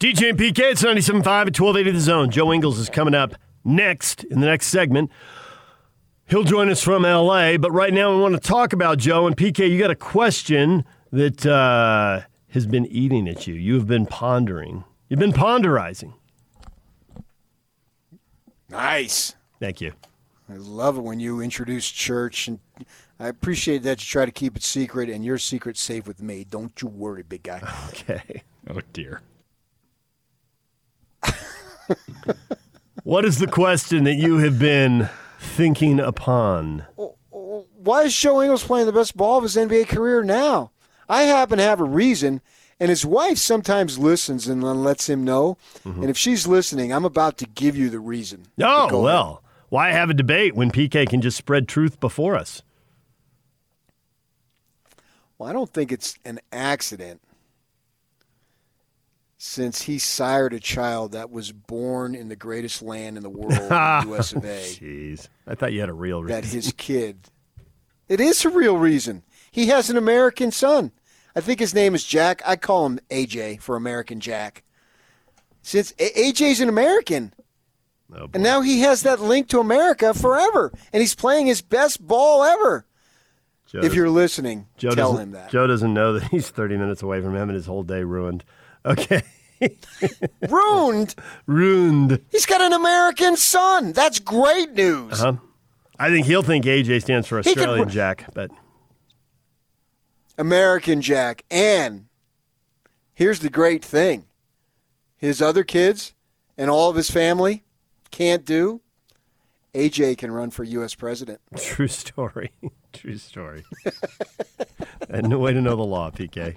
DJ and PK, it's 97.5 at 1280 The Zone. Joe Ingles is coming up next in the next segment. He'll join us from L.A., but right now we want to talk about, Joe and PK, you got a question that has been eating at you. You've been pondering. You've been ponderizing. Nice. Thank you. I love it when you introduce church, and I appreciate that you try to keep it secret, and your secret's safe with me. Don't you worry, big guy. Okay. Oh, dear. What is the question that you have been thinking upon? Why is Joe Ingles playing the best ball of his NBA career now? I happen to have a reason, and his wife sometimes listens and lets him know. Mm-hmm. And if she's listening, I'm about to give you the reason. Oh, well, why have a debate when PK can just spread truth before us? Well, I don't think it's an accident, since he sired a child that was born in the greatest land in the world, the U.S. of A. Jeez. I thought you had a real reason. That his kid. It is a real reason. He has an American son. I think his name is Jack. I call him AJ for American Jack. Since AJ's an American. Oh, and now he has that link to America forever. And he's playing his best ball ever. Joe, if you're listening, Joe, tell him that. Joe doesn't know that he's 30 minutes away from him and his whole day ruined. Okay. Ruined. He's got an American son. That's great news. Uh-huh. I think he'll think AJ stands for Australian Jack, but American Jack. And here's the great thing. His other kids and all of his family can't do. AJ can run for U.S. president. True story. True story. And no way to know the law, PK.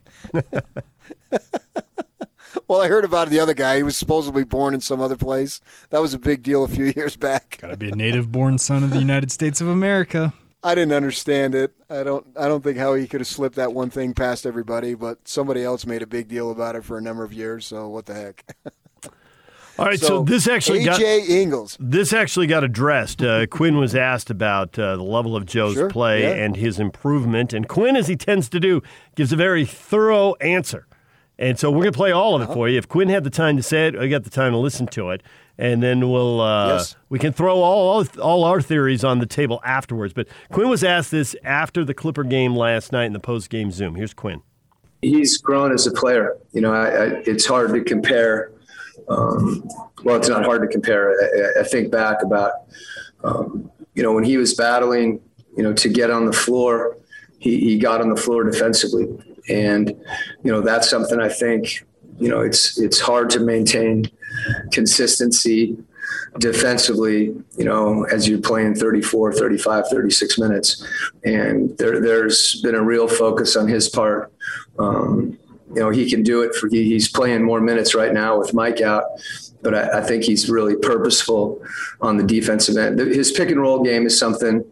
Well, I heard about the other guy. He was supposedly born in some other place. That was a big deal a few years back. Got to be a native-born son of the United States of America. I didn't understand it. I don't think how he could have slipped that one thing past everybody, but somebody else made a big deal about it for a number of years, so what the heck. All right, so this actually got Ingles. This actually got addressed. Quinn was asked about the level of Joe's play and his improvement, and Quinn, as he tends to do, gives a very thorough answer. And so we're going to play all of it for you. If Quinn had the time to say it, I got the time to listen to it. And then we'll we can throw all our theories on the table afterwards. But Quinn was asked this after the Clipper game last night in the post-game Zoom. Here's Quinn. He's grown as a player. You know, it's hard to compare. Well, it's not hard to compare. I think back about, you know, when he was battling, you know, to get on the floor, he got on the floor defensively. And, you know, that's something I think, you know, it's hard to maintain consistency defensively, you know, as you're playing 34, 35, 36 minutes. And there's been a real focus on his part. You know, he can do it for, he's playing more minutes right now with Mike out, but I think he's really purposeful on the defensive end. His pick and roll game is something,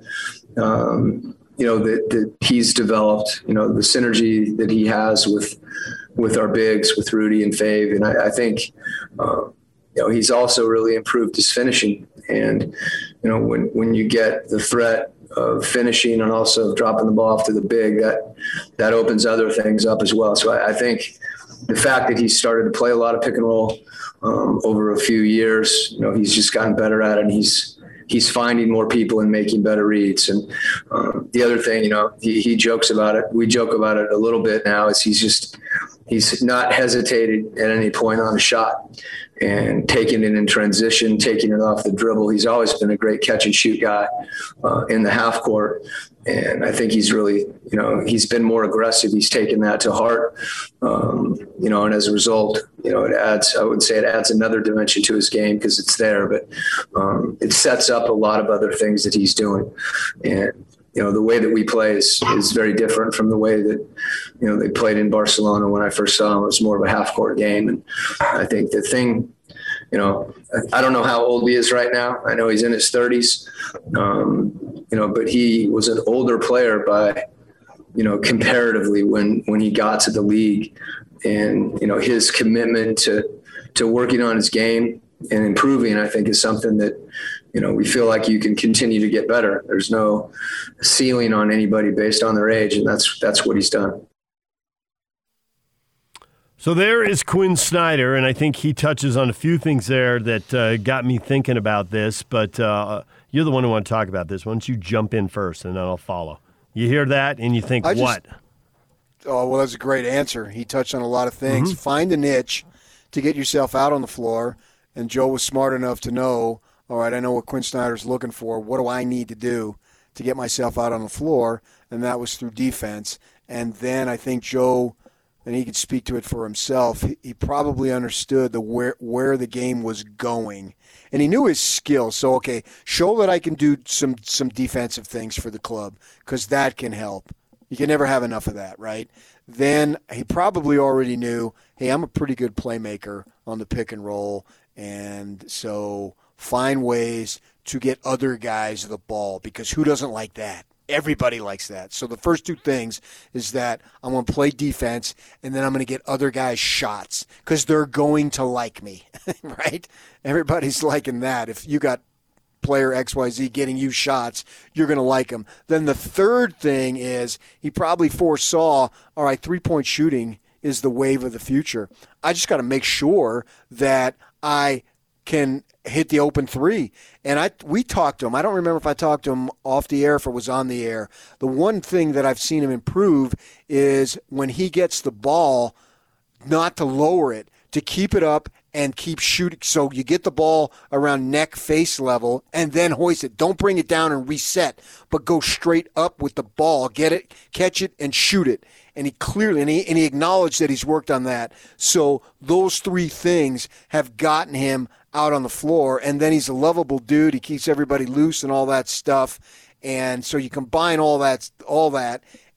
you know, that he's developed, you know, the synergy that he has with our bigs, with Rudy and Fave. And I think, you know, he's also really improved his finishing. And, you know, when you get the threat of finishing and also dropping the ball off to the big, that opens other things up as well. So I think the fact that he started to play a lot of pick and roll over a few years, you know, he's just gotten better at it, and he's finding more people and making better reads. And the other thing, you know, he jokes about it. We joke about it a little bit now, is he's not hesitated at any point on a shot and taking it in transition, taking it off the dribble. He's always been a great catch and shoot guy in the half court. And I think he's really, you know, he's been more aggressive. He's taken that to heart, you know, and as a result, you know, it adds another dimension to his game because it's there, but it sets up a lot of other things that he's doing. And, you know, the way that we play is very different from the way that, you know, they played in Barcelona when I first saw him. It was more of a half-court game. And I think the thing, you know, I don't know how old he is right now. I know he's in his 30s, you know, but he was an older player by, you know, comparatively when he got to the league. And, you know, his commitment to working on his game and improving, I think, is something that, you know, we feel like you can continue to get better. There's no ceiling on anybody based on their age, and that's what he's done. So there is Quinn Snyder, and I think he touches on a few things there that got me thinking about this, but you're the one who want to talk about this. Why don't you jump in first, and then I'll follow. You hear that, and you think, what? Oh, well, that's a great answer. He touched on a lot of things. Mm-hmm. Find a niche to get yourself out on the floor, and Joe was smart enough to know, all right, I know what Quinn Snyder's looking for. What do I need to do to get myself out on the floor? And that was through defense. And then I think Joe... and he could speak to it for himself. He probably understood where the game was going, and he knew his skill. So, okay, show that I can do some defensive things for the club, because that can help. You can never have enough of that, right? Then he probably already knew, hey, I'm a pretty good playmaker on the pick and roll, and so find ways to get other guys the ball, because who doesn't like that? Everybody likes that. So the first two things is that I'm going to play defense, and then I'm going to get other guys shots, because they're going to like me, right? Everybody's liking that. If you got player XYZ getting you shots, you're going to like them. Then the third thing is he probably foresaw, all right, three-point shooting is the wave of the future. I just got to make sure that I can hit the open three. And we talked to him. I don't remember if I talked to him off the air, if it was on the air. The one thing that I've seen him improve is when he gets the ball, not to lower it, to keep it up and keep shooting. So you get the ball around neck, face level, and then hoist it. Don't bring it down and reset, but go straight up with the ball. Get it, catch it, and shoot it. And he clearly, and he acknowledged that he's worked on that. So those three things have gotten him out on the floor, and then he's a lovable dude. He keeps everybody loose and all that stuff. And so you combine all that,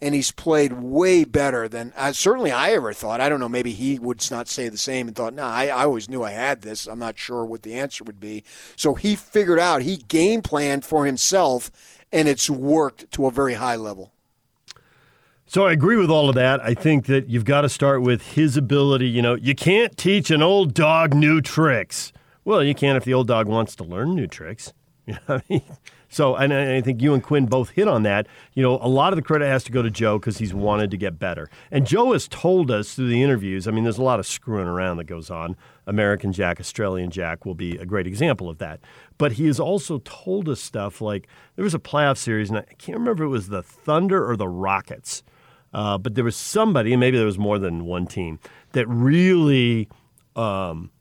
and he's played way better than certainly I ever thought. I don't know, maybe he would not say the same and thought, I always knew I had this. I'm not sure what the answer would be. So he figured out, he game planned for himself, and it's worked to a very high level. So I agree with all of that. I think that you've got to start with his ability. You know, you can't teach an old dog new tricks. Well, you can if the old dog wants to learn new tricks. You know what I mean? So, and I think you and Quinn both hit on that. You know, a lot of the credit has to go to Joe, because he's wanted to get better. And Joe has told us through the interviews, I mean, there's a lot of screwing around that goes on. American Jack, Australian Jack will be a great example of that. But he has also told us stuff like, there was a playoff series, and I can't remember if it was the Thunder or the Rockets. But there was somebody, and maybe there was more than one team, that really...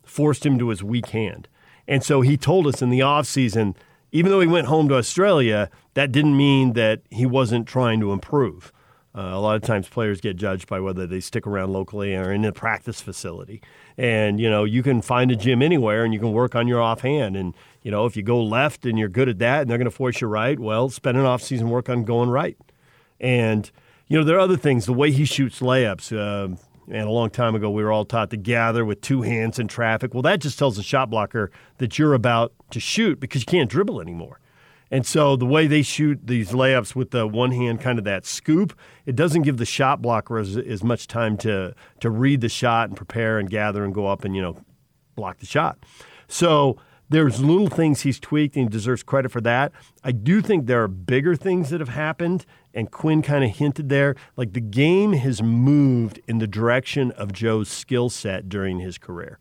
forced him to his weak hand. And so he told us in the offseason, even though he went home to Australia, that didn't mean that he wasn't trying to improve. A lot of times players get judged by whether they stick around locally or in a practice facility. And, you know, you can find a gym anywhere and you can work on your offhand. And, you know, if you go left and you're good at that and they're going to force you right, well, spend an offseason work on going right. And, you know, there are other things. The way he shoots layups, and a long time ago, we were all taught to gather with two hands in traffic. Well, that just tells the shot blocker that you're about to shoot, because you can't dribble anymore. And so the way they shoot these layups with the one hand, kind of that scoop, it doesn't give the shot blocker as much time to read the shot and prepare and gather and go up and, you know, block the shot. So there's little things he's tweaked, and he deserves credit for that. I do think there are bigger things that have happened, and Quinn kind of hinted there, like the game has moved in the direction of Joe's skill set during his career.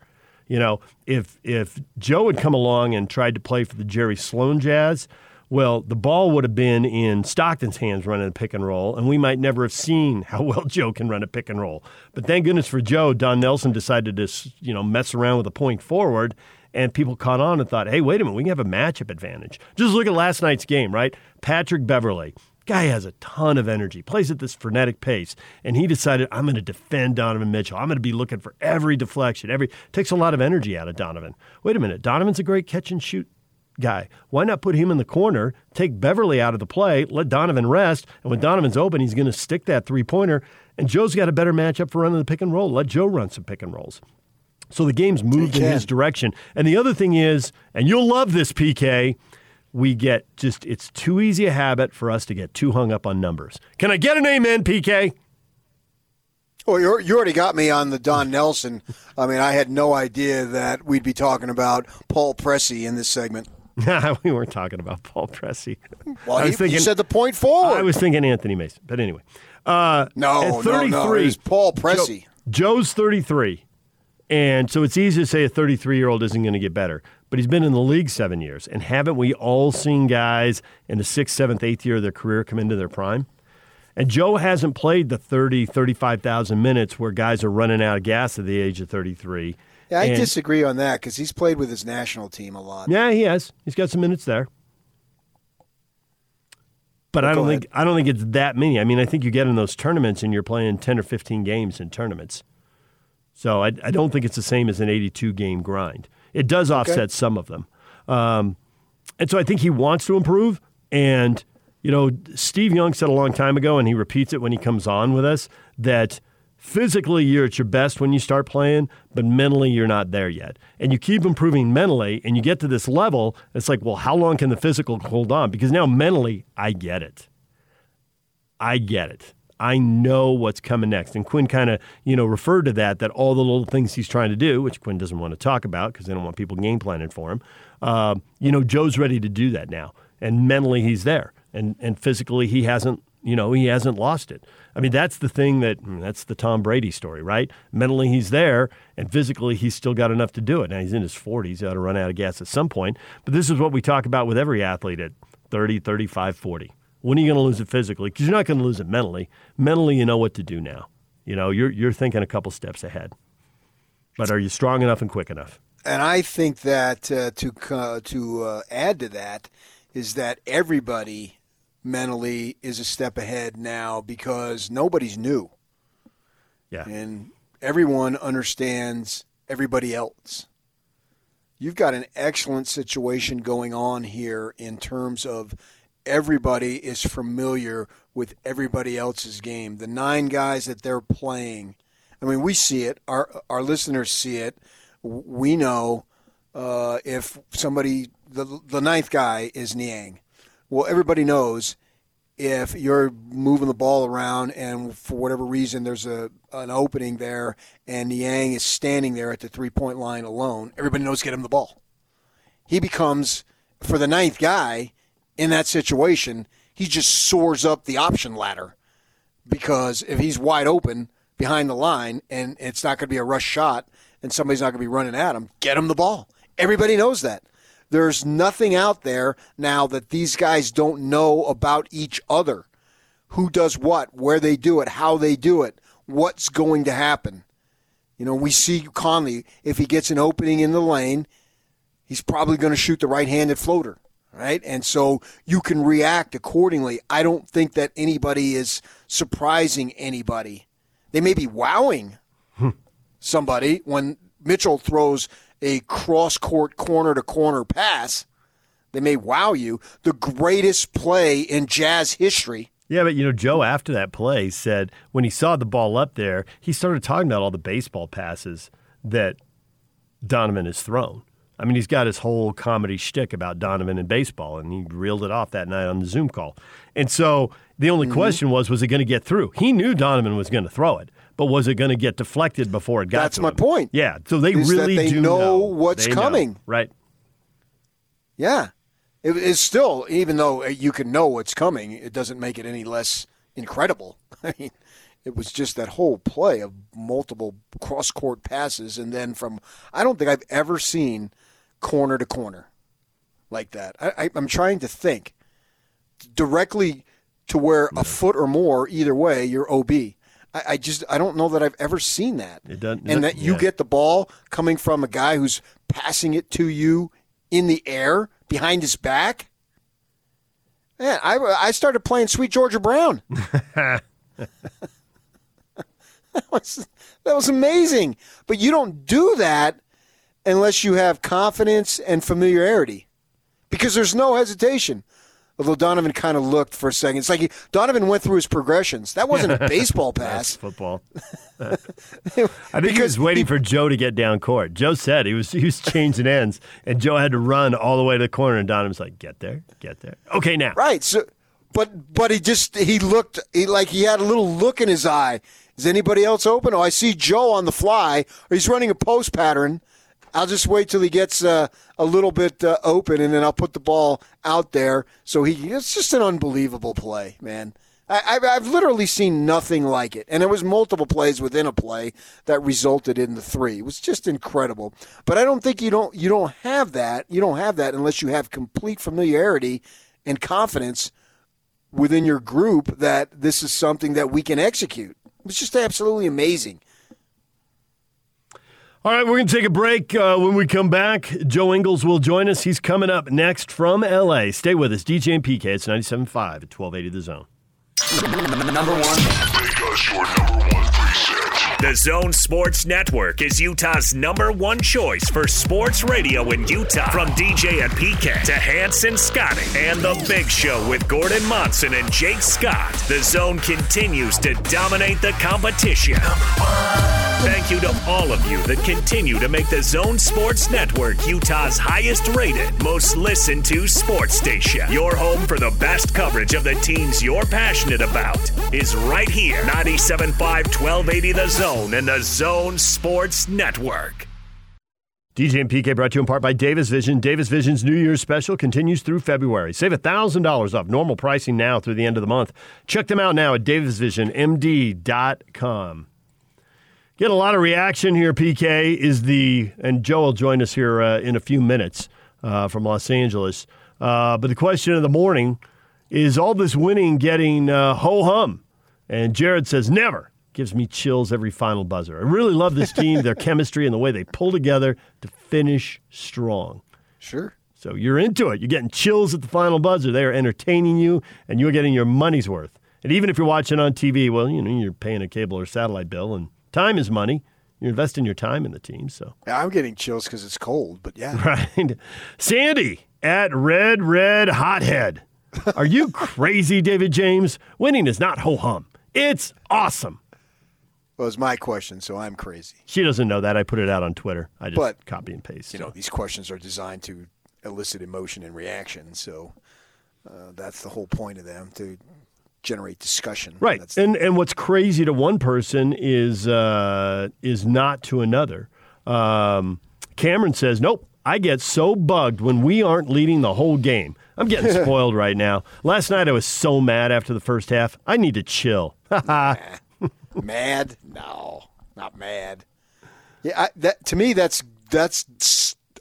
You know, if Joe had come along and tried to play for the Jerry Sloan Jazz, well, the ball would have been in Stockton's hands running a pick and roll, and we might never have seen how well Joe can run a pick and roll. But thank goodness for Joe, Don Nelson decided to, you know, mess around with a point forward, and people caught on and thought, hey, wait a minute, we can have a matchup advantage. Just look at last night's game, right? Patrick Beverley. Guy has a ton of energy, plays at this frenetic pace, and he decided, I'm going to defend Donovan Mitchell. I'm going to be looking for every deflection. Takes a lot of energy out of Donovan. Wait a minute, Donovan's a great catch-and-shoot guy. Why not put him in the corner, take Beverley out of the play, let Donovan rest, and when Donovan's open, he's going to stick that three-pointer, and Joe's got a better matchup for running the pick and roll. Let Joe run some pick and rolls. So the game's moved in his direction. And the other thing is, and you'll love this, PK, it's too easy a habit for us to get too hung up on numbers. Can I get an amen, PK? Oh, you already got me on the Don Nelson. I mean, I had no idea that we'd be talking about Paul Pressey in this segment. We weren't talking about Paul Pressey. Well, you said the point forward. I was thinking Anthony Mason, but anyway. No, it was Paul Pressey. Joe's 33, and so it's easy to say a 33-year-old isn't going to get better, but he's been in the league 7 years, and haven't we all seen guys in the 6th, 7th, 8th year of their career come into their prime? And Joe hasn't played the 30, 35,000 minutes where guys are running out of gas at the age of 33. Yeah, I disagree on that because he's played with his national team a lot. Yeah, he has. He's got some minutes there. But I don't think it's that many. I mean, I think you get in those tournaments and you're playing 10 or 15 games in tournaments. So I don't think it's the same as an 82-game grind. It does offset some of them. And so I think he wants to improve. And, you know, Steve Young said a long time ago, and he repeats it when he comes on with us, that physically you're at your best when you start playing, but mentally you're not there yet. And you keep improving mentally, and you get to this level, it's like, well, how long can the physical hold on? Because now mentally, I get it. I know what's coming next. And Quinn kind of, referred to that all the little things he's trying to do, which Quinn doesn't want to talk about because they don't want people game planning for him. Joe's ready to do that now. And mentally he's there. And physically he hasn't, he hasn't lost it. I mean, that's the thing that's the Tom Brady story, right? Mentally he's there, and physically he's still got enough to do it. Now he's in his 40s. He's got to run out of gas at some point. But this is what we talk about with every athlete at 30, 35, 40. When are you going to lose it physically? Because you're not going to lose it mentally. Mentally, you know what to do now. You're thinking a couple steps ahead. But are you strong enough and quick enough? And I think that to add to that is that everybody mentally is a step ahead now because nobody's new. Yeah. And everyone understands everybody else. You've got an excellent situation going on here in terms of everybody is familiar with everybody else's game. The 9 guys that they're playing. I mean, we see it. Our listeners see it. We know if somebody, the 9th guy is Niang. Well, everybody knows if you're moving the ball around and for whatever reason there's an opening there and Niang is standing there at the three-point line alone, everybody knows get him the ball. He becomes, for the 9th guy, in that situation, he just soars up the option ladder because if he's wide open behind the line and it's not going to be a rush shot and somebody's not going to be running at him, get him the ball. Everybody knows that. There's nothing out there now that these guys don't know about each other, who does what, where they do it, how they do it, what's going to happen. We see Conley, if he gets an opening in the lane, he's probably going to shoot the right-handed floater. Right, and so you can react accordingly. I don't think that anybody is surprising anybody. They may be wowing somebody when Mitchell throws a cross-court corner-to-corner pass. They may wow you. The greatest play in Jazz history. Yeah, but Joe, after that play, said when he saw the ball up there, he started talking about all the baseball passes that Donovan has thrown. I mean, he's got his whole comedy shtick about Donovan and baseball, and he reeled it off that night on the Zoom call. And so the only question was it going to get through? He knew Donovan was going to throw it, but was it going to get deflected before it got That's to my him? Point. Yeah, so they is really that they do know what's they coming. Know. Right. Yeah. It's still, even though you can know what's coming, it doesn't make it any less incredible. I mean, it was just that whole play of multiple cross-court passes, and then from – I don't think I've ever seen – corner to corner like that. I'm trying to think directly to where a foot or more either way you're OB. I don't know that I've ever seen that. It doesn't, and that you get the ball coming from a guy who's passing it to you in the air behind his back. Man, I started playing Sweet Georgia Brown. That was amazing. But you don't do that unless you have confidence and familiarity, because there's no hesitation. Although Donovan kind of looked for a second. It's like Donovan went through his progressions. That wasn't a baseball pass. That's football. I think he was waiting for Joe to get down court. Joe said he was changing ends, and Joe had to run all the way to the corner, and Donovan's like, get there. Okay, now. Right. So, but he looked like he had a little look in his eye. Is anybody else open? Oh, I see Joe on the fly, or he's running a post pattern. I'll just wait till he gets a little bit open, and then I'll put the ball out there. So it's just an unbelievable play, man. I've literally seen nothing like it. And it was multiple plays within a play that resulted in the three. It was just incredible. But I don't think you don't have that. You don't have that unless you have complete familiarity and confidence within your group that this is something that we can execute. It was just absolutely amazing. All right, we're going to take a break. When we come back, Joe Ingles will join us. He's coming up next from L.A. Stay with us. DJ and PK, it's 97.5 at 1280 The Zone. Number one. Make us your number one preset. The Zone Sports Network is Utah's number one choice for sports radio in Utah. From DJ and PK to Hanson Scotting and The Big Show with Gordon Monson and Jake Scott, The Zone continues to dominate the competition. Thank you to all of you that continue to make the Zone Sports Network Utah's highest rated, most listened to sports station. Your home for the best coverage of the teams you're passionate about is right here. 97.5, 1280 The Zone and the Zone Sports Network. DJ and PK brought to you in part by Davis Vision. Davis Vision's New Year's special continues through February. Save $1,000 off normal pricing now through the end of the month. Check them out now at davisvisionmd.com. Get a lot of reaction here, PK, and Joe will join us here in a few minutes from Los Angeles. But the question of the morning is all this winning getting ho-hum? And Jared says, never. Gives me chills every final buzzer. I really love this team, their chemistry, and the way they pull together to finish strong. Sure. So you're into it. You're getting chills at the final buzzer. They are entertaining you, and you're getting your money's worth. And even if you're watching on TV, well, you're paying a cable or satellite bill, and time is money. You're investing your time in the team. So yeah, I'm getting chills because it's cold, but yeah. Right. Sandy at Red Hothead. Are you crazy, David James? Winning is not ho-hum. It's awesome. Well, it's my question, so I'm crazy. She doesn't know that. I put it out on Twitter. I just copy and paste. You know, these questions are designed to elicit emotion and reaction, so that's the whole point of them, to generate discussion. Right. And what's crazy to one person is not to another. Cameron says, nope, I get so bugged when we aren't leading the whole game. I'm getting spoiled right now. Last night I was so mad after the first half. I need to chill. Mad? No, not mad. Yeah, that's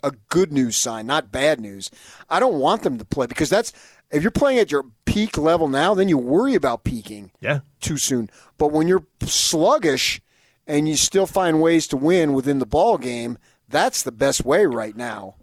a good news sign, not bad news. I don't want them to play because that's – if you're playing at your peak level now, then you worry about peaking too soon. But when you're sluggish and you still find ways to win within the ball game, that's the best way right now,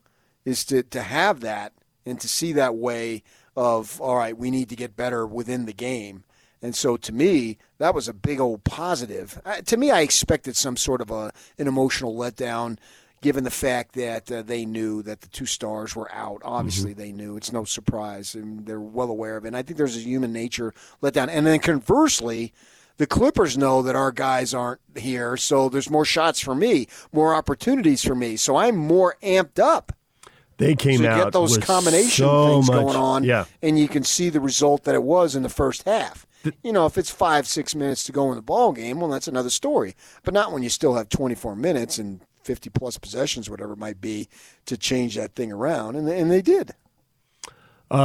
is to have that and to see that way of, all right, we need to get better within the game. And so to me, that was a big old positive. To me, I expected some sort of an emotional letdown, given the fact that they knew that the two stars were out. Obviously, they knew. It's no surprise. And they're well aware of it. And I think there's a human nature letdown. And then conversely, the Clippers know that our guys aren't here, so there's more shots for me, more opportunities for me. So I'm more amped up. They came out with so you get those combination things going on, and you can see the result that it was in the first half. If it's 5-6 minutes to go in the ball game, well, that's another story. But not when you still have 24 minutes and 50-plus possessions, whatever it might be, to change that thing around, and they did.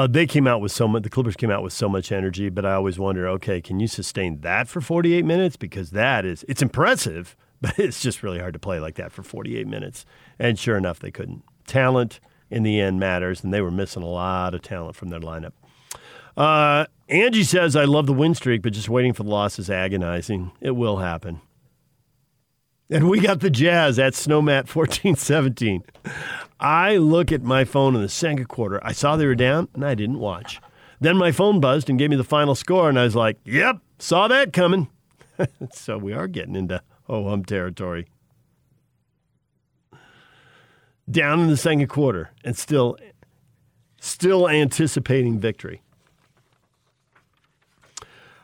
They came out with so much. The Clippers came out with so much energy, but I always wonder, okay, can you sustain that for 48 minutes? Because it's impressive, but it's just really hard to play like that for 48 minutes. And sure enough, they couldn't. Talent, in the end, matters, and they were missing a lot of talent from their lineup. Angie says, I love the win streak, but just waiting for the loss is agonizing. It will happen. And we got the Jazz at Snowmat 14-17. I look at my phone in the second quarter. I saw they were down, and I didn't watch. Then my phone buzzed and gave me the final score, and I was like, yep, saw that coming. So we are getting into ho-hum territory. Down in the second quarter and still anticipating victory.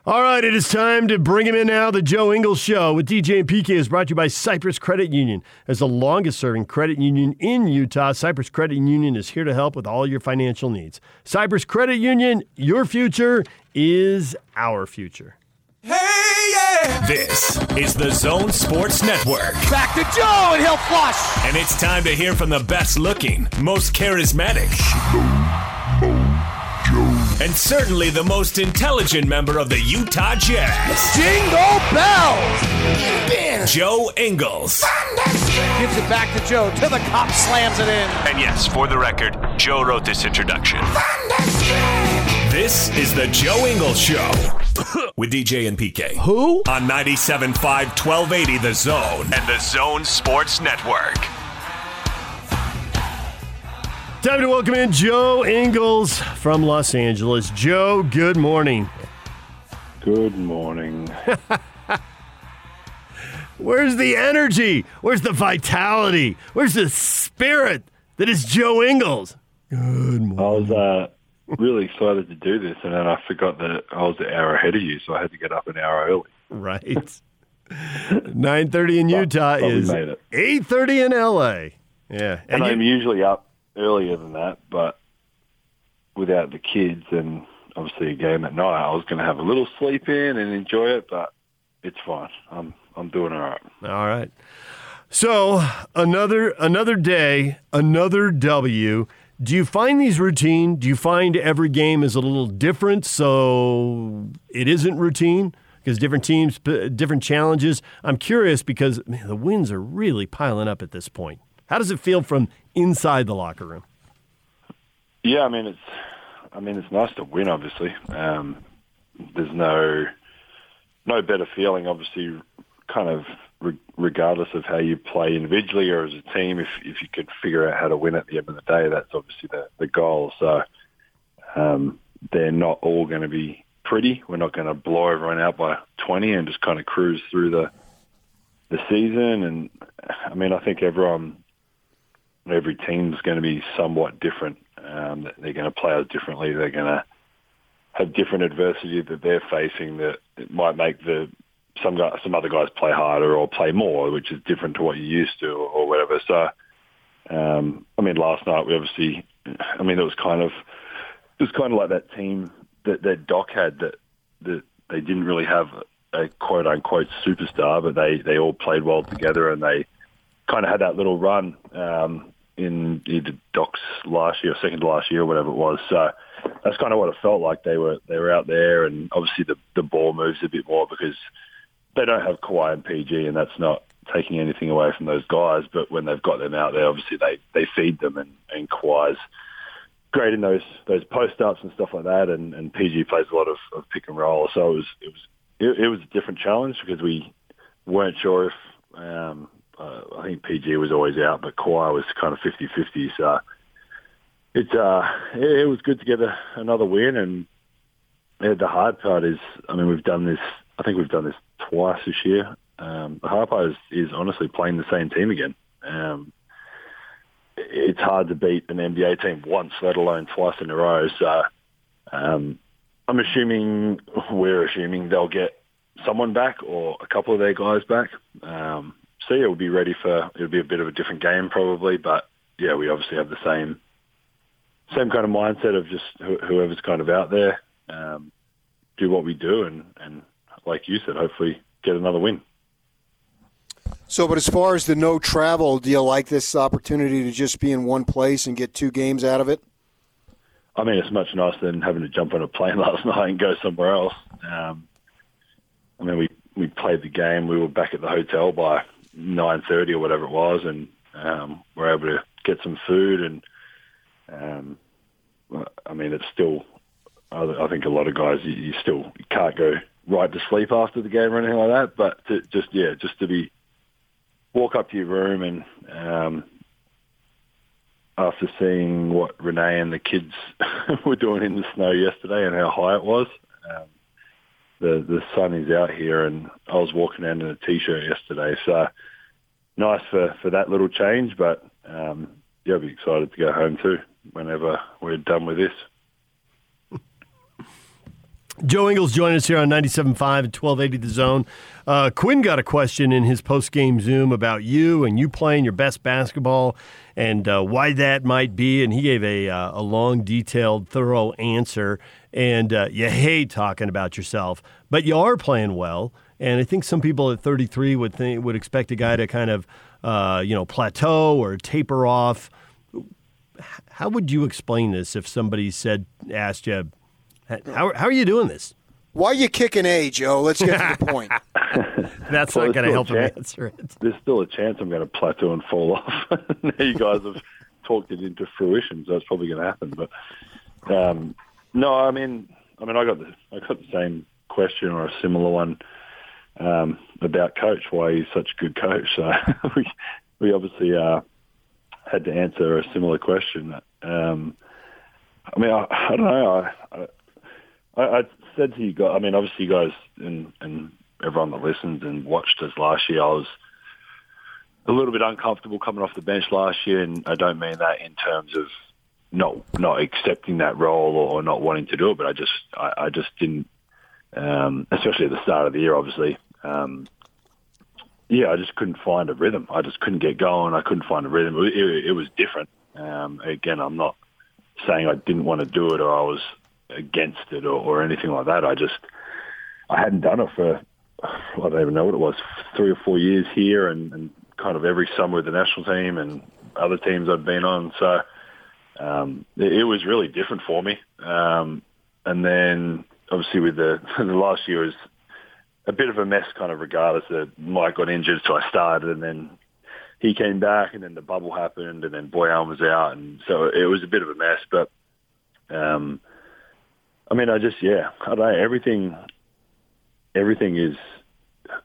All right, it is time to bring him in now. The Joe Ingles Show with DJ and PK is brought to you by Cypress Credit Union. As the longest-serving credit union in Utah, Cypress Credit Union is here to help with all your financial needs. Cypress Credit Union, your future is our future. Hey, yeah! This is the Zone Sports Network. Back to Joe, and he'll flush! And it's time to hear from the best-looking, most charismatic... Joe. and certainly the most intelligent member of the Utah Jazz. Jingle bells! Joe Ingles. Gives it back to Joe, to the cop, slams it in. And yes, for the record, Joe wrote this introduction. This is The Joe Ingles Show with DJ and PK. Who? On 97.5, 1280, The Zone and The Zone Sports Network. Time to welcome in Joe Ingles from Los Angeles. Joe, good morning. Good morning. Where's the energy? Where's the vitality? Where's the spirit that is Joe Ingles? Good morning. I was really excited to do this, and then I forgot that I was an hour ahead of you, so I had to get up an hour early. Right. 9:30 in Utah is 8:30 in L.A. Yeah, and I'm usually up earlier than that, but without the kids and obviously a game at night, I was going to have a little sleep in and enjoy it, but it's fine. I'm doing all right. All right. So another day, another W. Do you find these routine? Do you find every game is a little different, so it isn't routine? Because different teams, different challenges. I'm curious because, man, the wins are really piling up at this point. How does it feel from inside the locker room? Yeah, I mean it's nice to win. Obviously, there's no better feeling. Obviously, kind of regardless of how you play individually or as a team, if you can figure out how to win at the end of the day, that's obviously the goal. So they're not all going to be pretty. We're not going to blow everyone out by 20 and just kind of cruise through the season. And I mean, I think every team's going to be somewhat different. They're going to play out differently. They're going to have different adversity that they're facing that it might make some other guys play harder or play more, which is different to what you're used to or whatever. So, last night we obviously, it was kind of like that team that Doc had that they didn't really have a quote unquote superstar, but they all played well together and they kind of had that little run in either Doc's last year, or second to last year, or whatever it was. So that's kind of what it felt like. They were out there, and obviously the ball moves a bit more because they don't have Kawhi and PG, and that's not taking anything away from those guys. But when they've got them out there, obviously they feed them, and Kawhi's great in those post-ups and stuff like that, and PG plays a lot of pick and roll. So it was a different challenge because we weren't sure if I think PG was always out, but Kawhi was kind of 50-50. So it was good to get another win, and the hard part is, we've done this. I think we've done this twice this year. The hard part is honestly playing the same team again. It's hard to beat an NBA team once, let alone twice in a row. So we're assuming they'll get someone back or a couple of their guys back. It'll be ready for, it'll be a bit of a different game probably, but yeah, we obviously have the same kind of mindset of just whoever's kind of out there, do what we do, and like you said, hopefully get another win. So, but as far as the no travel, do you like this opportunity to just be in one place and get two games out of it? I mean, it's much nicer than having to jump on a plane last night and go somewhere else. We played the game. We were back at the hotel by 9:30 or whatever it was, and we're able to get some food. And it's still, I think a lot of guys, you still can't go right to sleep after the game or anything like that, but to walk up to your room and after seeing what Renee and the kids were doing in the snow yesterday and how high it was, the sun is out here and I was walking around in a T-shirt yesterday, so nice for that little change, but I'll be excited to go home too whenever we're done with this. Joe Ingles joined us here on 97.5 and 1280 The Zone. Quinn got a question in his post-game Zoom about you and you playing your best basketball and why that might be, and he gave a long, detailed, thorough answer. And you hate talking about yourself, but you are playing well, and I think some people at 33 would expect a guy to kind of plateau or taper off. How would you explain this if somebody asked you, How are you doing this? Why are you kicking A, Joe? Let's get to the point. That's not going to help him answer it. There's still a chance I'm going to plateau and fall off. Now you guys have talked it into fruition, so it's probably going to happen. But no, I mean, I got the same question or a similar one about Coach, why he's such a good coach. So we obviously had to answer a similar question. I don't know. I said to you guys, I mean, obviously you guys and everyone that listened and watched us last year, I was a little bit uncomfortable coming off the bench last year, and I don't mean that in terms of not accepting that role or not wanting to do it, but I just didn't, especially at the start of the year, obviously. I just couldn't find a rhythm. I just couldn't get going. I couldn't find a rhythm. It was different. Again, I'm not saying I didn't want to do it or I was against it or anything like that. I hadn't done it for, I don't even know what it was, 3 or 4 years here and kind of every summer with the national team and other teams I'd been on. So it was really different for me. And then obviously with the last year was a bit of a mess kind of regardless that Mike got injured, so I started and then he came back and then the bubble happened and then Bojan was out. And so it was a bit of a mess, but I don't know, everything is,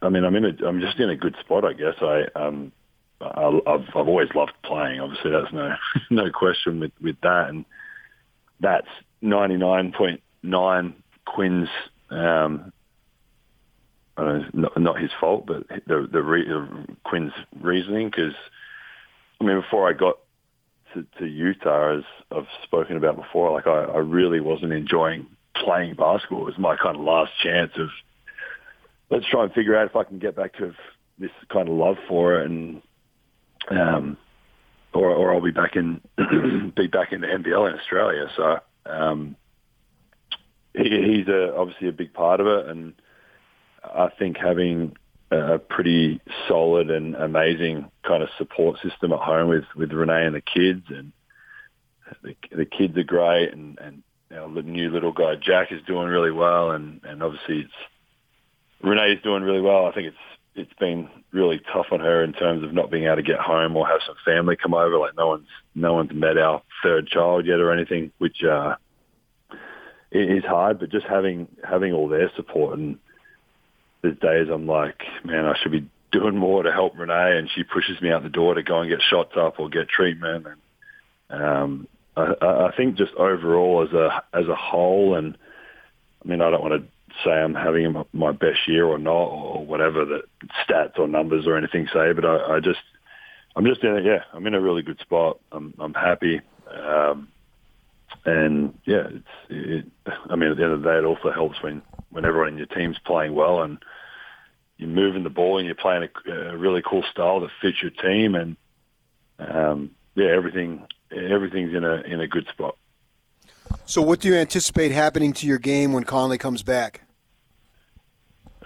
I'm just in a good spot, I guess. I've always loved playing. Obviously, that's no question with that. And that's 99.9 Quinn's, not his fault, but Quinn's reasoning. Because, before I got to Utah, as I've spoken about before, like I really wasn't enjoying playing basketball. It was my kind of last chance of let's try and figure out if I can get back to this kind of love for it, and or I'll be back in the NBL in Australia. So he's obviously a big part of it, and I think having a pretty solid and amazing kind of support system at home with Renee and the kids, and the kids are great, and our new little guy Jack is doing really well, and obviously Renee's doing really well. I think it's been really tough on her in terms of not being able to get home or have some family come over. Like no one's met our third child yet or anything, which is hard. But just having all their support, and there's days I'm like, man, I should be doing more to help Renee, and she pushes me out the door to go and get shots up or get treatment. And I think just overall as a whole, and I don't want to say I'm having my best year or not, or whatever the stats or numbers or anything say, but I'm just in it. Yeah, I'm in a really good spot. I'm happy, and yeah, at the end of the day, it also helps when everyone in your team's playing well and you're moving the ball and you're playing a really cool style that fits your team, and everything's in a good spot. So, what do you anticipate happening to your game when Conley comes back?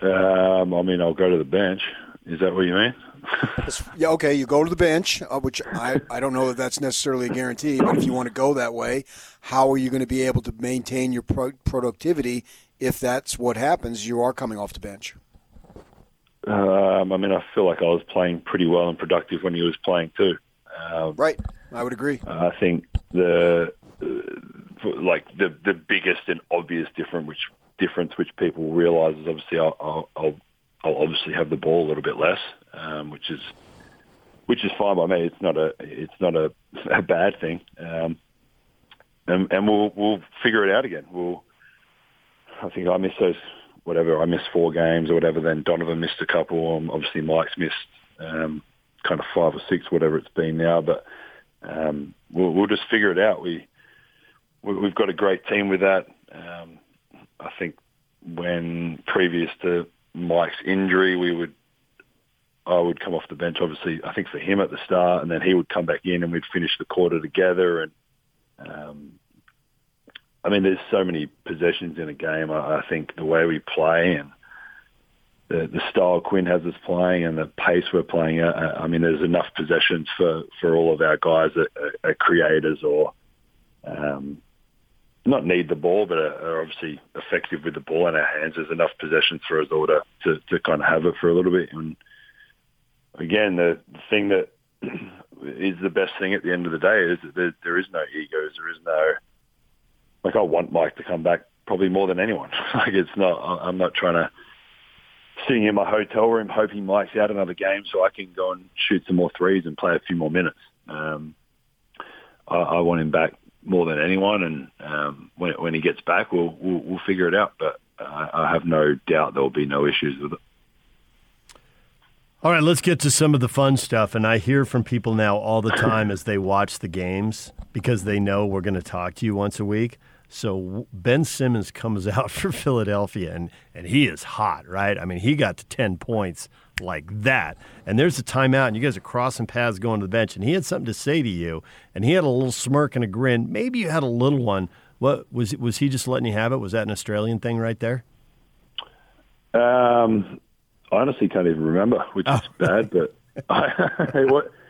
I'll go to the bench. Is that what you mean? Yeah, okay, you go to the bench, which I don't know that that's necessarily a guarantee, but if you want to go that way, how are you going to be able to maintain your productivity if that's what happens? You are coming off the bench. I feel like I was playing pretty well and productive when he was playing too. Right, I would agree. I think the biggest and obvious difference which people realise is obviously I'll obviously have the ball a little bit less, which is fine by me. It's not a bad thing, and we'll figure it out again. I think I missed I missed 4 games or whatever. Then Donovan missed a couple. Obviously, Mike's missed kind of 5 or 6, whatever it's been now. But we'll just figure it out. We've got a great team with that. I think when previous to Mike's injury, I would come off the bench, obviously, I think for him at the start, and then he would come back in and we'd finish the quarter together. And there's so many possessions in a game. I think the way we play and the style Quinn has us playing and the pace we're playing at, there's enough possessions for all of our guys that are creators or not need the ball, but are obviously effective with the ball in our hands. There's enough possessions for us all to kind of have it for a little bit. And again, the thing that is the best thing at the end of the day is that there is no egos. There is no, like, I want Mike to come back probably more than anyone. Like, it's not, I'm not trying to sitting in my hotel room hoping Mike's out another game so I can go and shoot some more threes and play a few more minutes. I want him back more than anyone, and when he gets back, we'll figure it out. But I have no doubt there will be no issues with it. All right, let's get to some of the fun stuff. And I hear from people now all the time as they watch the games, because they know we're going to talk to you once a week. So Ben Simmons comes out for Philadelphia, and he is hot, right? I mean, he got to 10 points like that. And there's a timeout, and you guys are crossing paths going to the bench, and he had something to say to you, and he had a little smirk and a grin. Maybe you had a little one. What was he just letting you have it? Was that an Australian thing right there? I honestly can't even remember, which is bad, but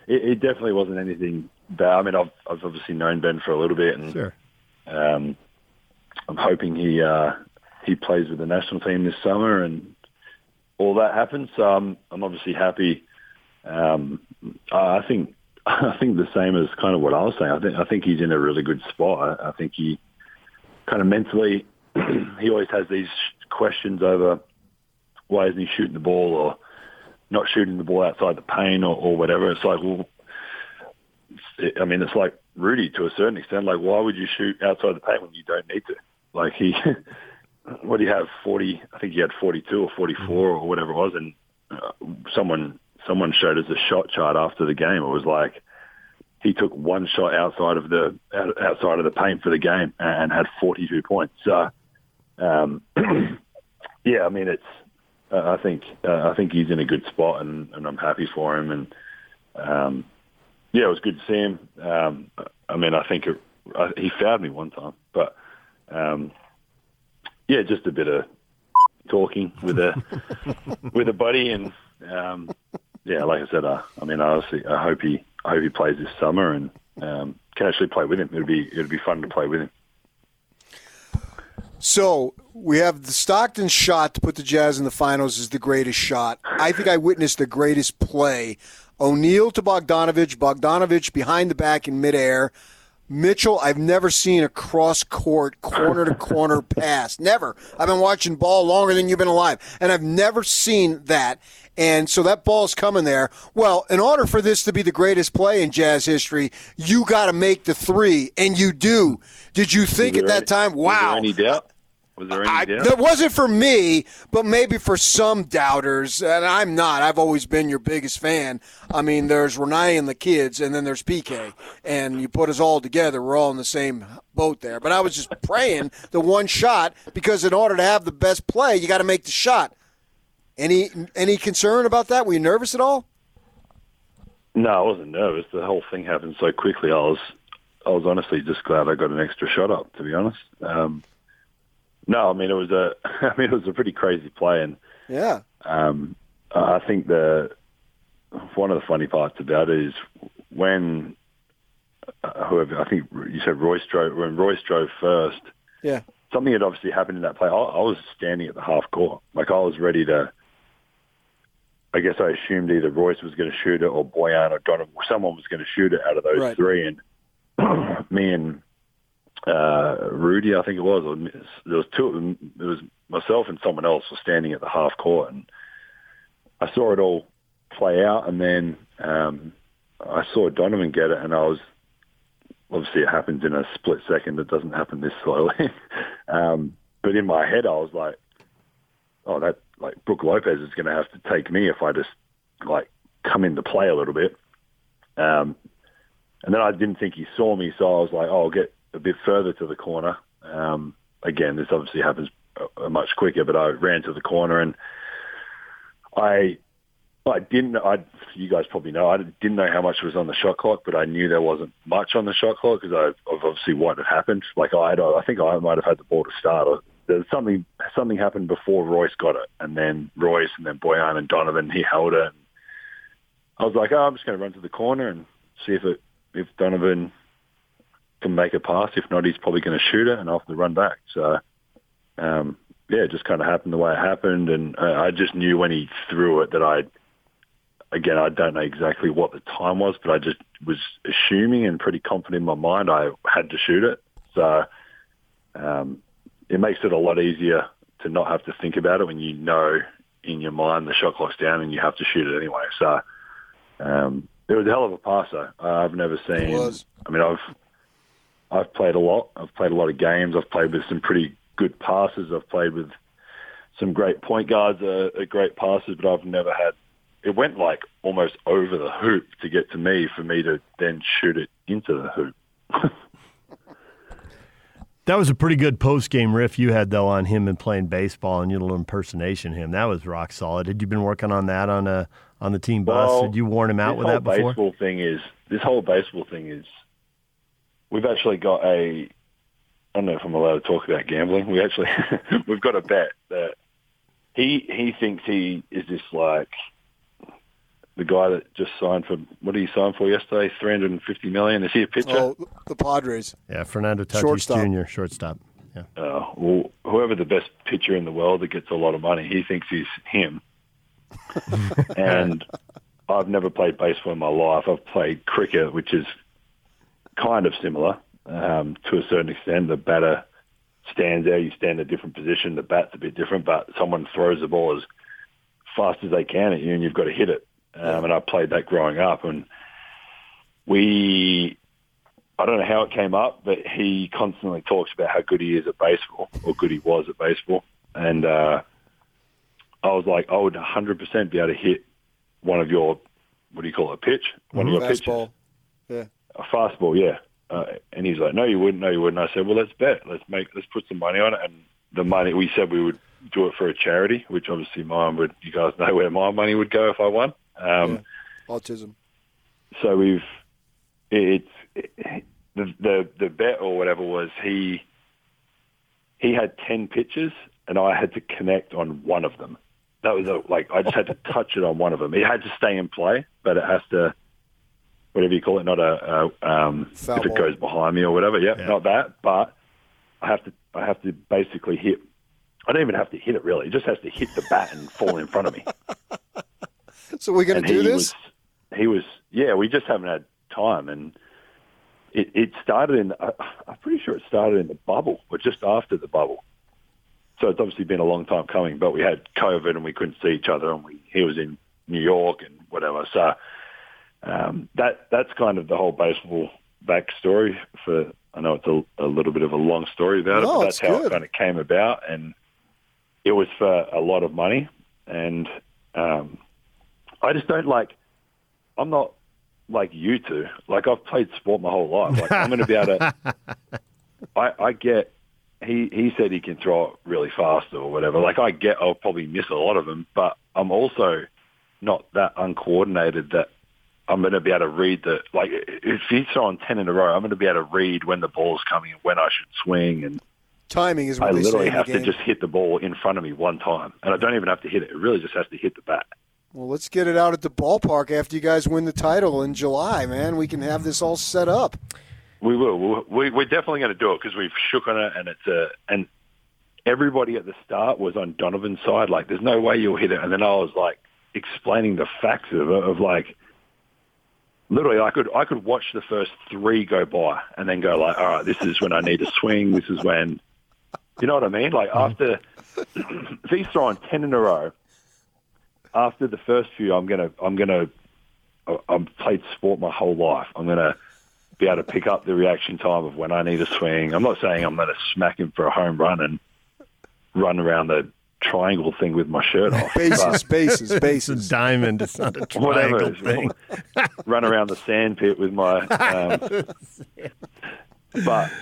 it definitely wasn't anything bad. I mean, I've obviously known Ben for a little bit, and sure. I'm hoping he plays with the national team this summer and all that happens. So I'm obviously happy. I think the same as kind of what I was saying. I think he's in a really good spot. I think he kind of mentally he always has these questions over why isn't he shooting the ball or not shooting the ball outside the paint or whatever. It's like, well, I mean, it's like Rudy to a certain extent. Like, why would you shoot outside the paint when you don't need to? Like, he, what do you have? 40? I think he had 42 or 44 or whatever it was. And someone showed us a shot chart after the game. It was like he took one shot outside of the paint for the game and had 42 points. So, yeah, I mean, it's. I think he's in a good spot, and I'm happy for him. And yeah, it was good to see him. I mean, I think he fouled me one time, but yeah, just a bit of talking with a buddy, and yeah, like I said, I mean, honestly, I hope he plays this summer and can actually play with him. It'd be fun to play with him. So we have the Stockton shot to put the Jazz in the finals is the greatest shot. I think I witnessed the greatest play. O'Neale to Bogdanovic behind the back in midair. Mitchell, I've never seen a cross-court, corner-to-corner pass. Never. I've been watching ball longer than you've been alive, and I've never seen that. And so that ball's coming there. Well, in order for this to be the greatest play in Jazz history, you got to make the three, and you do. Did you think at that time, wow. Was there any doubt? That wasn't for me, but maybe for some doubters, and I'm not. I've always been your biggest fan. I mean, there's Renee and the kids, and then there's PK, and you put us all together. We're all in the same boat there. But I was just praying the one shot, because in order to have the best play, you got to make the shot. Any concern about that? Were you nervous at all? No, I wasn't nervous. The whole thing happened so quickly. I was honestly just glad I got an extra shot up, to be honest. No, I mean, it was a pretty crazy play, and yeah. I think one of the funny parts about it is when whoever, I think you said Royce drove first. Yeah. Something had obviously happened in that play. I was standing at the half court, like I was ready to. I guess I assumed either Royce was going to shoot it, or Bojan or Donovan, someone was going to shoot it out of those three, and me and. Rudy, I think it was. There was two of them. It was myself and someone else was standing at the half court, and I saw it all play out. And then I saw Donovan get it, and I was obviously it happens in a split second. It doesn't happen this slowly, but in my head, I was like, "Oh, that like Brook Lopez is going to have to take me if I just like come into play a little bit." And then I didn't think he saw me, so I was like, "Oh, I'll get." A bit further to the corner. Again, this obviously happens much quicker, but I ran to the corner and I you guys probably know, I didn't know how much was on the shot clock, but I knew there wasn't much on the shot clock because of obviously what had happened. Like I think I might have had the ball to start. There's something happened before Royce got it, and then Royce and then Bojan and Donovan, he held it. I was like, oh, I'm just going to run to the corner and see if Donovan can make a pass. If not, he's probably going to shoot it and off the run back. So, yeah, it just kind of happened the way it happened. And I just knew when he threw it that again, I don't know exactly what the time was, but I just was assuming and pretty confident in my mind I had to shoot it. So it makes it a lot easier to not have to think about it when you know in your mind the shot clock's down and you have to shoot it anyway. So it was a hell of a pass, though. I've never seen... It was. I mean, I've played a lot. I've played a lot of games. I've played with some pretty good passes. I've played with some great point guards, great passes, but I've never had... It went like almost over the hoop to get to me for me to then shoot it into the hoop. That was a pretty good post-game riff you had, though, on him and playing baseball and your little impersonation of him. That was rock solid. Had you been working on that on the team bus? Well, had you worn him out with that before? This whole baseball thing is, we've actually got a, I don't know if I'm allowed to talk about gambling. We actually, we've got a bet that he thinks he is this like, the guy that just signed for, what did he sign for yesterday? $350 million. Is he a pitcher? Oh, the Padres. Yeah, Fernando Tatis Jr., shortstop. Yeah. Well, whoever the best pitcher in the world that gets a lot of money, he thinks he's him. And I've never played baseball in my life. I've played cricket, which is kind of similar to a certain extent. The batter stands there. You stand in a different position. The bat's a bit different, but someone throws the ball as fast as they can at you, and you've got to hit it. And I played that growing up, and I don't know how it came up, but he constantly talks about how good he is at baseball, or good he was at baseball. And I was like, I would 100% be able to hit one of your, what do you call it, a pitch? One of your fastball. Pitches. Yeah. A fastball, yeah. And he's like, no, you wouldn't. I said, well, let's bet. Let's put some money on it. And the money, we said we would do it for a charity, which obviously you guys know where my money would go if I won. Yeah. Autism. So the bet or whatever was he had 10 pitches and I had to connect on one of them. That was I just had to touch it on one of them. It had to stay in play, but it has to, whatever you call it, not if it goes behind me or whatever. Yep, yeah, not that. But I have to basically hit. I don't even have to hit it really. It just has to hit the bat and fall in front of me. So we're going to do this? We just haven't had time. And it started I'm pretty sure it started in the bubble or just after the bubble. So it's obviously been a long time coming, but we had COVID and we couldn't see each other and he was in New York and whatever. So that's kind of the whole baseball backstory for, I know it's a little bit of a long story about it, but that's how it kind of came about. And it was for a lot of money. And, I just don't like. I'm not like you two. Like I've played sport my whole life. Like I'm going to be able to. I get. He said he can throw it really fast or whatever. Like I get. I'll probably miss a lot of them, but I'm also not that uncoordinated that I'm going to be able to read the. Like if he's throwing 10 in a row, I'm going to be able to read when the ball's coming and when I should swing and. Timing is. What I literally have to just hit the ball in front of me one time, and I don't even have to hit it. It really just has to hit the bat. Well, let's get it out at the ballpark after you guys win the title in July, man. We can have this all set up. We will. We're definitely going to do it because we've shook on it, and and everybody at the start was on Donovan's side. Like, there's no way you'll hit it. And then I was like explaining the facts of it, of like literally, I could watch the first three go by, and then go like, all right, this is when I need to swing. This is when, you know what I mean? Like after if he's throwing 10 in a row. After the first few, I've played sport my whole life. I'm gonna be able to pick up the reaction time of when I need to swing. I'm not saying I'm gonna smack him for a home run and run around the triangle thing with my shirt off. Bases. It's a diamond. It's not a triangle thing. Run around the sand pit with my. But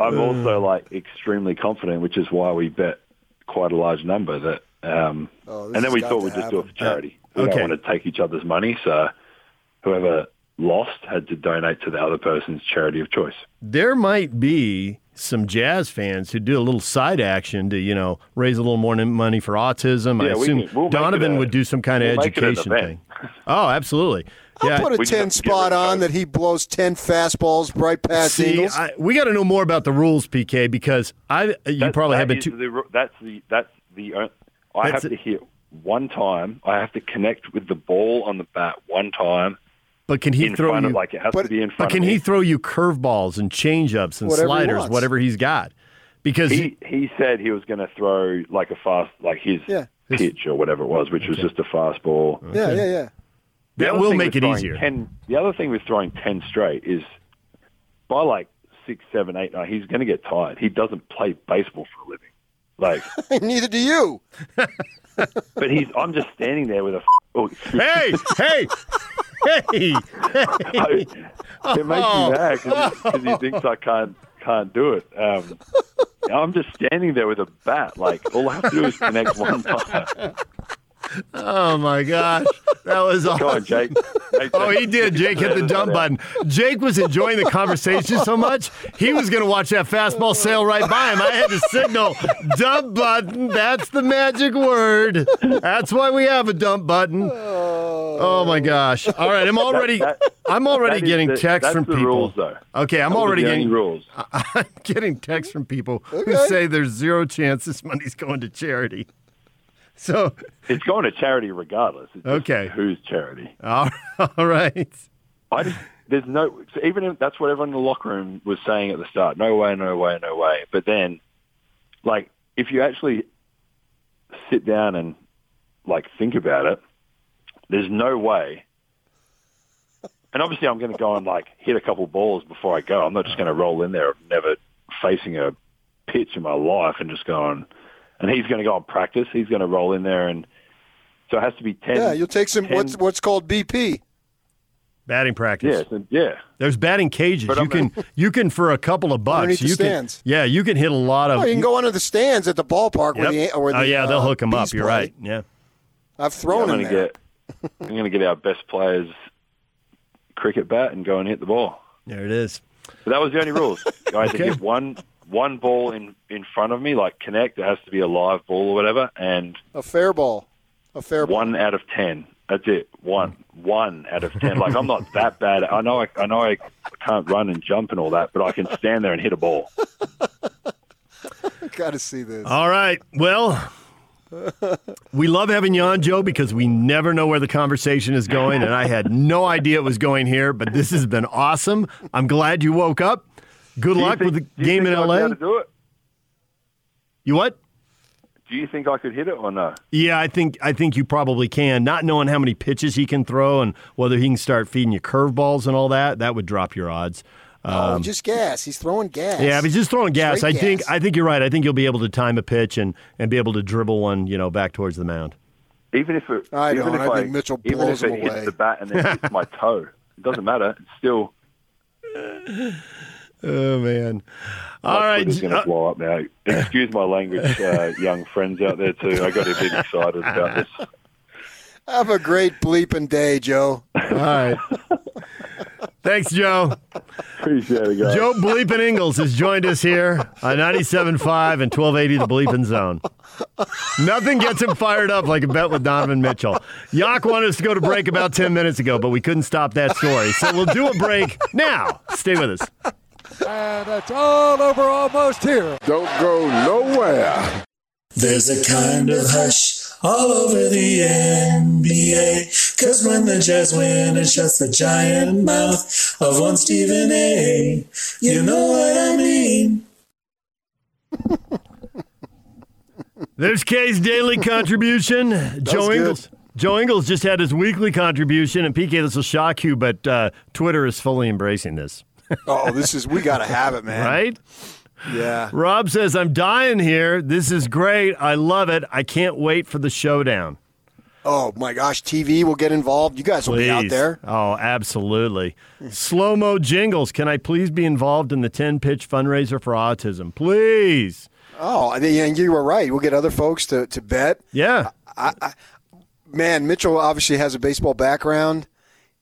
I'm also like extremely confident, which is why we bet quite a large number that. And then we thought we'd just do it for charity. We don't want to take each other's money, so whoever lost had to donate to the other person's charity of choice. There might be some Jazz fans who do a little side action to, raise a little more money for autism. Yeah, I assume Donovan would do some kind of education thing. Oh, absolutely. I'll put a 10 spot on that he blows 10 fastballs right past Ingles. We got to know more about the rules, PK, because I have to hit one time. I have to connect with the ball on the bat one time. But can he throw you? He throw you curveballs and changeups and sliders, whatever he's got? Because he said he was going to throw like a fast, like his pitch or whatever it was, which was just a fastball. Okay. Yeah. That will make it easier. The other thing with throwing 10 straight is by like 6, 7, 8, 9, he's going to get tired. He doesn't play baseball for a living. Like neither do you. But I'm just standing there with a. Hey! It makes me mad because he thinks I can't do it. I'm just standing there with a bat. Like, all I have to do is connect one time. Oh, my gosh. That was awesome. Go on, Jake. He did. Jake hit the dump button. Jake was enjoying the conversation so much, he was going to watch that fastball sail right by him. I had to signal, dump button, that's the magic word. That's why we have a dump button. Oh, my gosh. All right, I'm already getting texts from people. Rules, though. Okay, I'm getting texts from people who say there's zero chance this money's going to charity. So it's going to charity regardless. It's just whose charity? All right. That's what everyone in the locker room was saying at the start. No way, no way, no way. But then, like, if you actually sit down and like think about it, there's no way. And obviously, I'm going to go and like hit a couple balls before I go. I'm not just going to roll in there, never facing a pitch in my life, and just going. And he's going to go and practice. He's going to roll in there, and so it has to be 10. Yeah, you'll take some what's called BP, batting practice. Yeah. There's batting cages. But you can for a couple of bucks. Underneath the stands. Yeah, you can hit a lot of. Oh, you can go under the stands at the ballpark. Yep. They'll hook them up. You're right. Yeah, I've thrown in there. I'm going to get our best players cricket bat and go and hit the ball. There it is. But that was the only rules. I had to get one ball in front of me, like connect. It has to be a live ball or whatever, and a fair ball. One out of 10. That's it. One out of 10. Like I'm not that bad. I know. I can't run and jump and all that, but I can stand there and hit a ball. Got to see this. All right. Well, we love having you on, Joe, because we never know where the conversation is going, and I had no idea it was going here. But this has been awesome. I'm glad you woke up. Good luck with the game in LA. Do you think I could do it? You what? Do you think I could hit it or no? Yeah, I think you probably can. Not knowing how many pitches he can throw and whether he can start feeding you curveballs and all that, that would drop your odds. Just gas. He's throwing gas. Yeah, if he's just throwing gas. I think you're right. I think you'll be able to time a pitch and be able to dribble one, back towards the mound. I think Mitchell blows him away. Even if it hits the bat and then hits my toe, it doesn't matter. It's still. Oh, man. All right. It's going to blow up now. Excuse my language, young friends out there, too. I got a bit excited about this. Have a great bleeping day, Joe. All right. Thanks, Joe. Appreciate it, guys. Joe Bleepin' Ingles has joined us here on 97.5 and 1280 The Bleepin' Zone. Nothing gets him fired up like a bet with Donovan Mitchell. Yock wanted us to go to break about 10 minutes ago, but we couldn't stop that story. So we'll do a break now. Stay with us. And it's all over almost here. Don't go nowhere. There's a kind of hush all over the NBA, 'cause when the Jazz win, it shuts the giant mouth of one Stephen A. You know what I mean? There's Kay's daily contribution. Joe Ingles just had his weekly contribution, and PK, this will shock you, but Twitter is fully embracing this. Oh, we got to have it, man. Right? Yeah. Rob says, I'm dying here. This is great. I love it. I can't wait for the showdown. Oh, my gosh. TV will get involved. You guys will be out there. Oh, absolutely. Slow-mo jingles. Can I please be involved in the 10-pitch fundraiser for autism? Please. Oh, and you were right. We'll get other folks to bet. Yeah. Man, Mitchell obviously has a baseball background.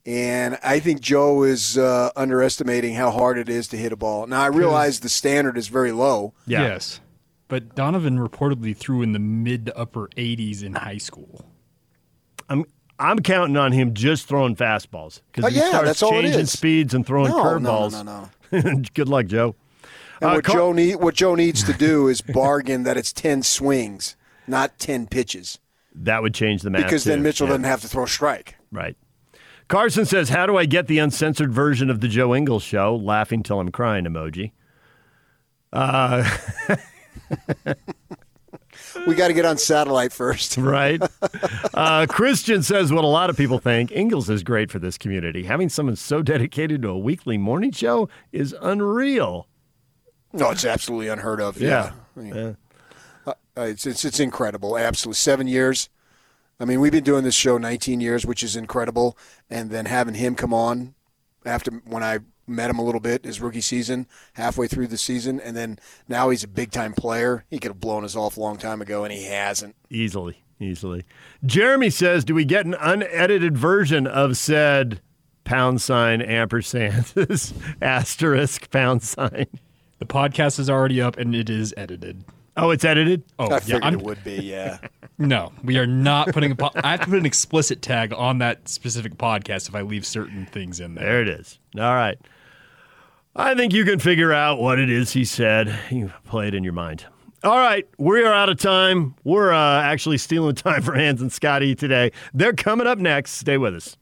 And I think Joe is underestimating how hard it is to hit a ball. Now, I realize the standard is very low. Yeah. Yes. But Donovan reportedly threw in the mid to upper 80s in high school. I'm counting on him just throwing fastballs because he starts changing speeds and throwing curveballs. No. Good luck, Joe. And what Joe needs to do is bargain that it's 10 swings, not 10 pitches. That would change the math. Because then Mitchell doesn't have to throw a strike. Right. Carson says, how do I get the uncensored version of The Joe Ingles Show? Laughing till I'm crying emoji. We got to get on satellite first. Right. Christian says what a lot of people think. Ingles is great for this community. Having someone so dedicated to a weekly morning show is unreal. No, it's absolutely unheard of. Yeah. I mean, it's incredible. Absolutely. 7 years. I mean, we've been doing this show 19 years, which is incredible. And then having him come on after when I met him a little bit his rookie season, halfway through the season, and then now he's a big-time player. He could have blown us off a long time ago, and he hasn't. Easily. Jeremy says, do we get an unedited version of said $, $*, The podcast is already up, and it is edited. Oh, it's edited? Oh, I figured it would be, yeah. No, we are not putting I have to put an explicit tag on that specific podcast if I leave certain things in there. There it is. All right. I think you can figure out what it is he said. You play it in your mind. All right, we are out of time. We're actually stealing time for Hans and Scotty today. They're coming up next. Stay with us.